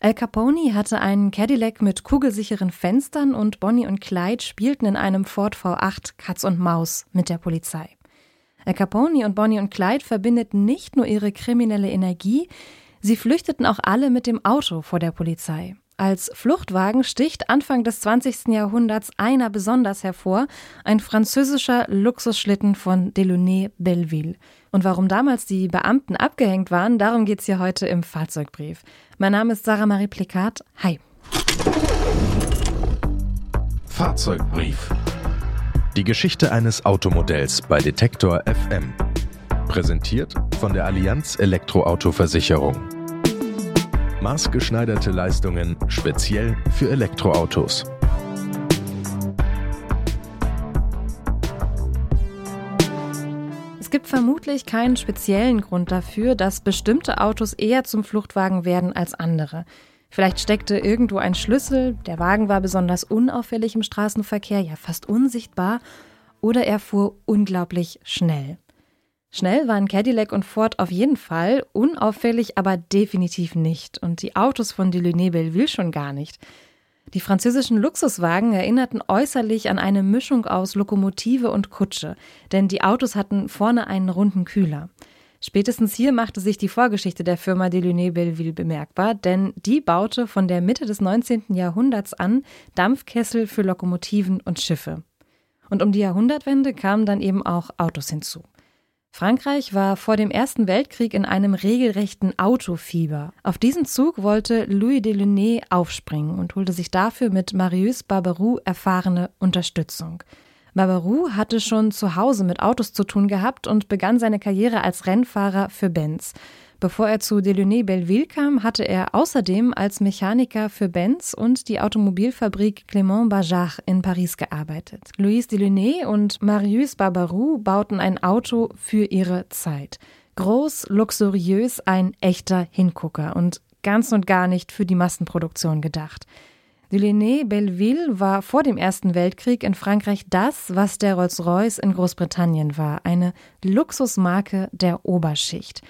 Al Capone hatte einen Cadillac mit kugelsicheren Fenstern und Bonnie und Clyde spielten in einem Ford V8 Katz und Maus mit der Polizei. Al Capone und Bonnie und Clyde verbindeten nicht nur ihre kriminelle Energie, sie flüchteten auch alle mit dem Auto vor der Polizei. Als Fluchtwagen sticht Anfang des 20. Jahrhunderts einer besonders hervor, ein französischer Luxusschlitten von Delaunay-Belleville. Und warum damals die Beamten abgehängt waren, darum geht's hier heute im Fahrzeugbrief. Mein Name ist Sarah-Marie Plicat. Hi. Fahrzeugbrief. Die Geschichte eines Automodells bei Detektor FM. Präsentiert von der Allianz Elektroauto-Versicherung. Maßgeschneiderte Leistungen speziell für Elektroautos. Es gibt vermutlich keinen speziellen Grund dafür, dass bestimmte Autos eher zum Fluchtwagen werden als andere. Vielleicht steckte irgendwo ein Schlüssel, der Wagen war besonders unauffällig im Straßenverkehr, ja fast unsichtbar, oder er fuhr unglaublich schnell. Schnell waren Cadillac und Ford auf jeden Fall, unauffällig aber definitiv nicht und die Autos von Delaunay-Belleville schon gar nicht. Die französischen Luxuswagen erinnerten äußerlich an eine Mischung aus Lokomotive und Kutsche, denn die Autos hatten vorne einen runden Kühler. Spätestens hier machte sich die Vorgeschichte der Firma Delaunay-Belleville bemerkbar, denn die baute von der Mitte des 19. Jahrhunderts an Dampfkessel für Lokomotiven und Schiffe. Und um die Jahrhundertwende kamen dann eben auch Autos hinzu. Frankreich war vor dem Ersten Weltkrieg in einem regelrechten Autofieber. Auf diesen Zug wollte Louis Delaunay aufspringen und holte sich dafür mit Marius Barbarou erfahrene Unterstützung. Barbarou hatte schon zu Hause mit Autos zu tun gehabt und begann seine Karriere als Rennfahrer für Benz. Bevor er zu Delaunay-Belleville kam, hatte er außerdem als Mechaniker für Benz und die Automobilfabrik Clément Bajard in Paris gearbeitet. Louis Delaunay und Marius Barbarou bauten ein Auto für ihre Zeit. Groß, luxuriös, ein echter Hingucker und ganz und gar nicht für die Massenproduktion gedacht. Delaunay-Belleville war vor dem Ersten Weltkrieg in Frankreich das, was der Rolls-Royce in Großbritannien war, eine Luxusmarke der Oberschicht.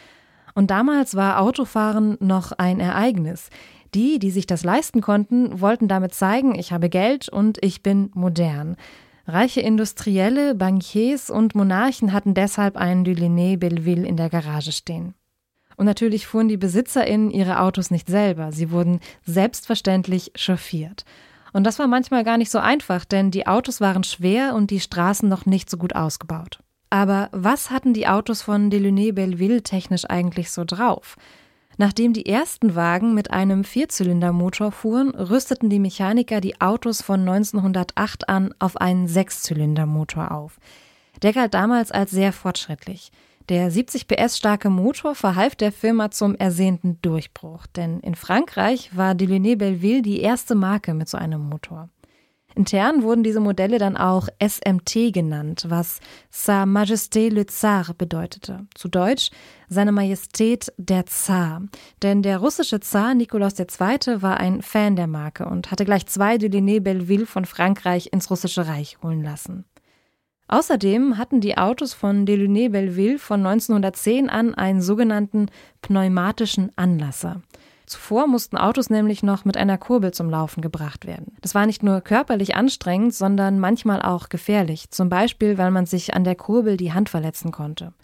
Und damals war Autofahren noch ein Ereignis. Die, die sich das leisten konnten, wollten damit zeigen, ich habe Geld und ich bin modern. Reiche Industrielle, Bankiers und Monarchen hatten deshalb einen Delaunay-Belleville in der Garage stehen. Und natürlich fuhren die BesitzerInnen ihre Autos nicht selber. Sie wurden selbstverständlich chauffiert. Und das war manchmal gar nicht so einfach, denn die Autos waren schwer und die Straßen noch nicht so gut ausgebaut. Aber was hatten die Autos von Delaunay-Belleville technisch eigentlich so drauf? Nachdem die ersten Wagen mit einem Vierzylindermotor fuhren, rüsteten die Mechaniker die Autos von 1908 an auf einen Sechszylindermotor auf. Der galt damals als sehr fortschrittlich. Der 70 PS starke Motor verhalf der Firma zum ersehnten Durchbruch, denn in Frankreich war Delaunay-Belleville die erste Marke mit so einem Motor. Intern wurden diese Modelle dann auch SMT genannt, was Sa Majesté le Tsar bedeutete. Zu Deutsch, Seine Majestät der Zar. Denn der russische Zar Nikolaus II. War ein Fan der Marke und hatte gleich 2 Delaunay-Belleville von Frankreich ins russische Reich holen lassen. Außerdem hatten die Autos von Delaunay-Belleville von 1910 an einen sogenannten pneumatischen Anlasser. Zuvor mussten Autos nämlich noch mit einer Kurbel zum Laufen gebracht werden. Das war nicht nur körperlich anstrengend, sondern manchmal auch gefährlich. Zum Beispiel, weil man sich an der Kurbel die Hand verletzen konnte.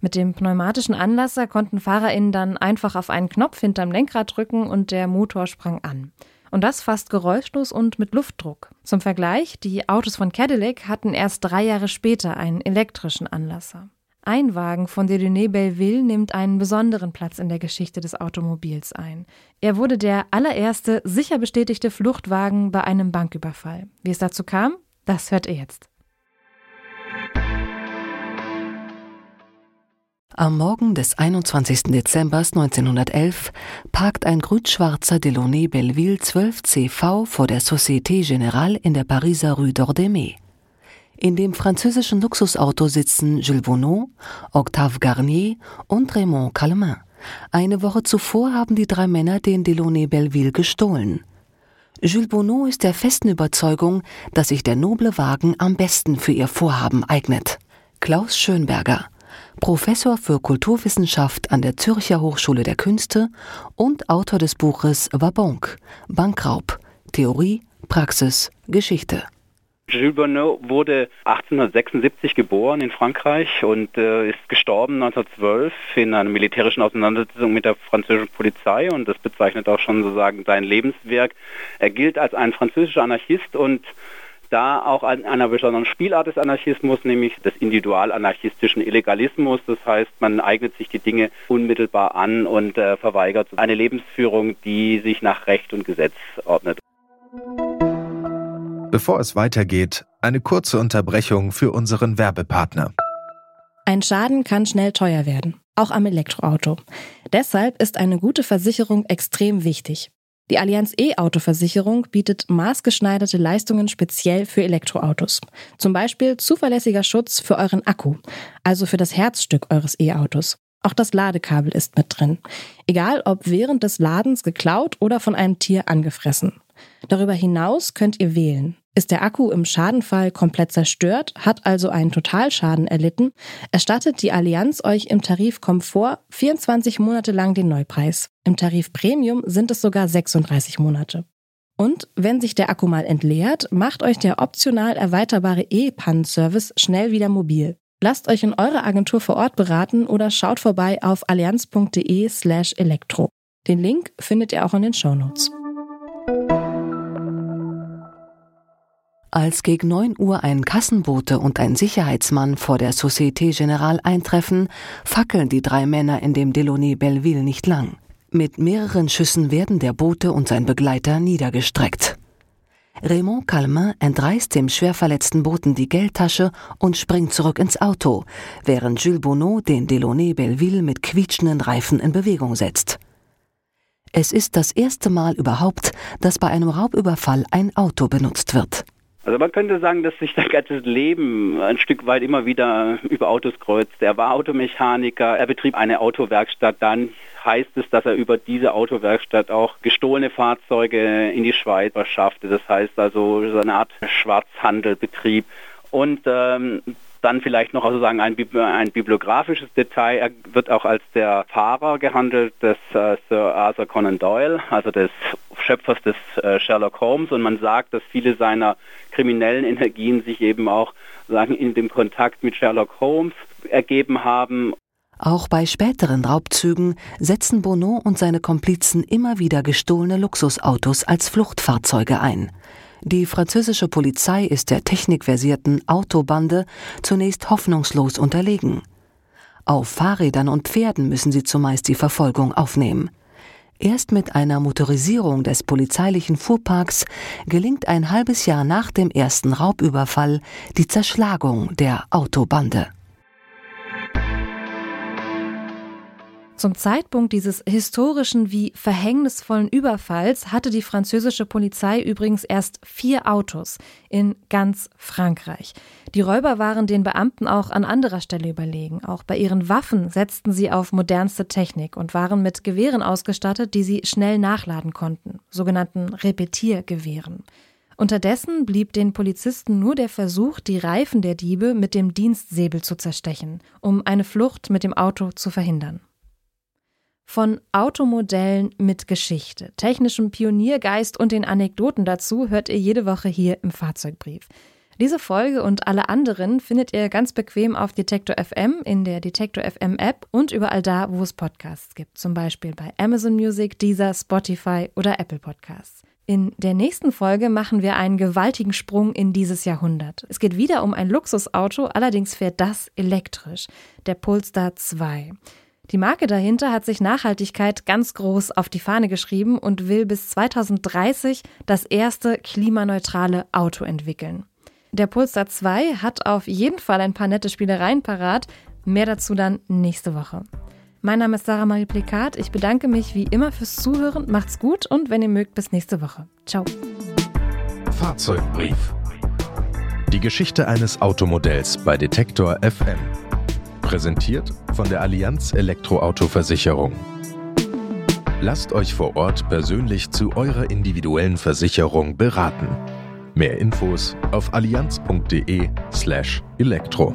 Mit dem pneumatischen Anlasser konnten FahrerInnen dann einfach auf einen Knopf hinterm Lenkrad drücken und der Motor sprang an. Und das fast geräuschlos und mit Luftdruck. Zum Vergleich, die Autos von Cadillac hatten erst 3 Jahre später einen elektrischen Anlasser. Ein Wagen von Delaunay-Belleville nimmt einen besonderen Platz in der Geschichte des Automobils ein. Er wurde der allererste sicher bestätigte Fluchtwagen bei einem Banküberfall. Wie es dazu kam, das hört ihr jetzt. Am Morgen des 21. Dezember 1911 parkt ein grün-schwarzer Delaunay-Belleville 12CV vor der Société Générale in der Pariser Rue d'Ordemais. In dem französischen Luxusauto sitzen Jules Bonnot, Octave Garnier und Raymond Callemin. Eine Woche zuvor haben die 3 Männer den Delaunay-Belleville gestohlen. Jules Bonnot ist der festen Überzeugung, dass sich der noble Wagen am besten für ihr Vorhaben eignet. Klaus Schönberger, Professor für Kulturwissenschaft an der Zürcher Hochschule der Künste und Autor des Buches Vabank, Bankraub, Theorie, Praxis, Geschichte. Jules Bonnot wurde 1876 geboren in Frankreich und ist gestorben 1912 in einer militärischen Auseinandersetzung mit der französischen Polizei, und das bezeichnet auch schon sozusagen sein Lebenswerk. Er gilt als ein französischer Anarchist und da auch an einer besonderen Spielart des Anarchismus, nämlich des individualanarchistischen Illegalismus. Das heißt, man eignet sich die Dinge unmittelbar an und verweigert eine Lebensführung, die sich nach Recht und Gesetz ordnet. Bevor es weitergeht, eine kurze Unterbrechung für unseren Werbepartner. Ein Schaden kann schnell teuer werden, auch am Elektroauto. Deshalb ist eine gute Versicherung extrem wichtig. Die Allianz E-Auto-Versicherung bietet maßgeschneiderte Leistungen speziell für Elektroautos. Zum Beispiel zuverlässiger Schutz für euren Akku, also für das Herzstück eures E-Autos. Auch das Ladekabel ist mit drin. Egal ob während des Ladens geklaut oder von einem Tier angefressen. Darüber hinaus könnt ihr wählen. Ist der Akku im Schadenfall komplett zerstört, hat also einen Totalschaden erlitten, erstattet die Allianz euch im Tarif Komfort 24 Monate lang den Neupreis. Im Tarif Premium sind es sogar 36 Monate. Und wenn sich der Akku mal entleert, macht euch der optional erweiterbare E-Pannenservice schnell wieder mobil. Lasst euch in eurer Agentur vor Ort beraten oder schaut vorbei auf allianz.de/elektro. Den Link findet ihr auch in den Shownotes. Als gegen 9 Uhr ein Kassenbote und ein Sicherheitsmann vor der Société Générale eintreffen, fackeln die drei Männer in dem Delaunay-Belleville nicht lang. Mit mehreren Schüssen werden der Bote und sein Begleiter niedergestreckt. Raymond Callemin entreißt dem schwerverletzten Boten die Geldtasche und springt zurück ins Auto, während Jules Bonnot den Delaunay-Belleville mit quietschenden Reifen in Bewegung setzt. Es ist das erste Mal überhaupt, dass bei einem Raubüberfall ein Auto benutzt wird. Also man könnte sagen, dass sich sein ganzes Leben ein Stück weit immer wieder über Autos kreuzte. Er war Automechaniker, er betrieb eine Autowerkstatt. Dann heißt es, dass er über diese Autowerkstatt auch gestohlene Fahrzeuge in die Schweiz verschaffte. Das heißt also so eine Art Schwarzhandel betrieb. Und dann vielleicht noch sozusagen ein bibliografisches Detail. Er wird auch als der Fahrer gehandelt des Sir Arthur Conan Doyle, also des Schöpfers des Sherlock Holmes. Und man sagt, dass viele seiner kriminellen Energien sich eben auch sagen, in dem Kontakt mit Sherlock Holmes ergeben haben. Auch bei späteren Raubzügen setzen Bonnot und seine Komplizen immer wieder gestohlene Luxusautos als Fluchtfahrzeuge ein. Die französische Polizei ist der technikversierten Autobande zunächst hoffnungslos unterlegen. Auf Fahrrädern und Pferden müssen sie zumeist die Verfolgung aufnehmen. Erst mit einer Motorisierung des polizeilichen Fuhrparks gelingt ein halbes Jahr nach dem ersten Raubüberfall die Zerschlagung der Autobande. Zum Zeitpunkt dieses historischen wie verhängnisvollen Überfalls hatte die französische Polizei übrigens erst 4 Autos in ganz Frankreich. Die Räuber waren den Beamten auch an anderer Stelle überlegen. Auch bei ihren Waffen setzten sie auf modernste Technik und waren mit Gewehren ausgestattet, die sie schnell nachladen konnten, sogenannten Repetiergewehren. Unterdessen blieb den Polizisten nur der Versuch, die Reifen der Diebe mit dem Dienstsäbel zu zerstechen, um eine Flucht mit dem Auto zu verhindern. Von Automodellen mit Geschichte, technischem Pioniergeist und den Anekdoten dazu hört ihr jede Woche hier im Fahrzeugbrief. Diese Folge und alle anderen findet ihr ganz bequem auf Detektor FM, in der Detektor FM App und überall da, wo es Podcasts gibt. Zum Beispiel bei Amazon Music, Deezer, Spotify oder Apple Podcasts. In der nächsten Folge machen wir einen gewaltigen Sprung in dieses Jahrhundert. Es geht wieder um ein Luxusauto, allerdings fährt das elektrisch, der Polestar 2. Die Marke dahinter hat sich Nachhaltigkeit ganz groß auf die Fahne geschrieben und will bis 2030 das erste klimaneutrale Auto entwickeln. Der Polestar 2 hat auf jeden Fall ein paar nette Spielereien parat. Mehr dazu dann nächste Woche. Mein Name ist Sarah-Marie Plicat. Ich bedanke mich wie immer fürs Zuhören. Macht's gut und wenn ihr mögt, bis nächste Woche. Ciao. Fahrzeugbrief. Die Geschichte eines Automodells bei Detektor FM. Präsentiert von der Allianz Elektroauto-Versicherung. Lasst euch vor Ort persönlich zu eurer individuellen Versicherung beraten. Mehr Infos auf allianz.de/elektro.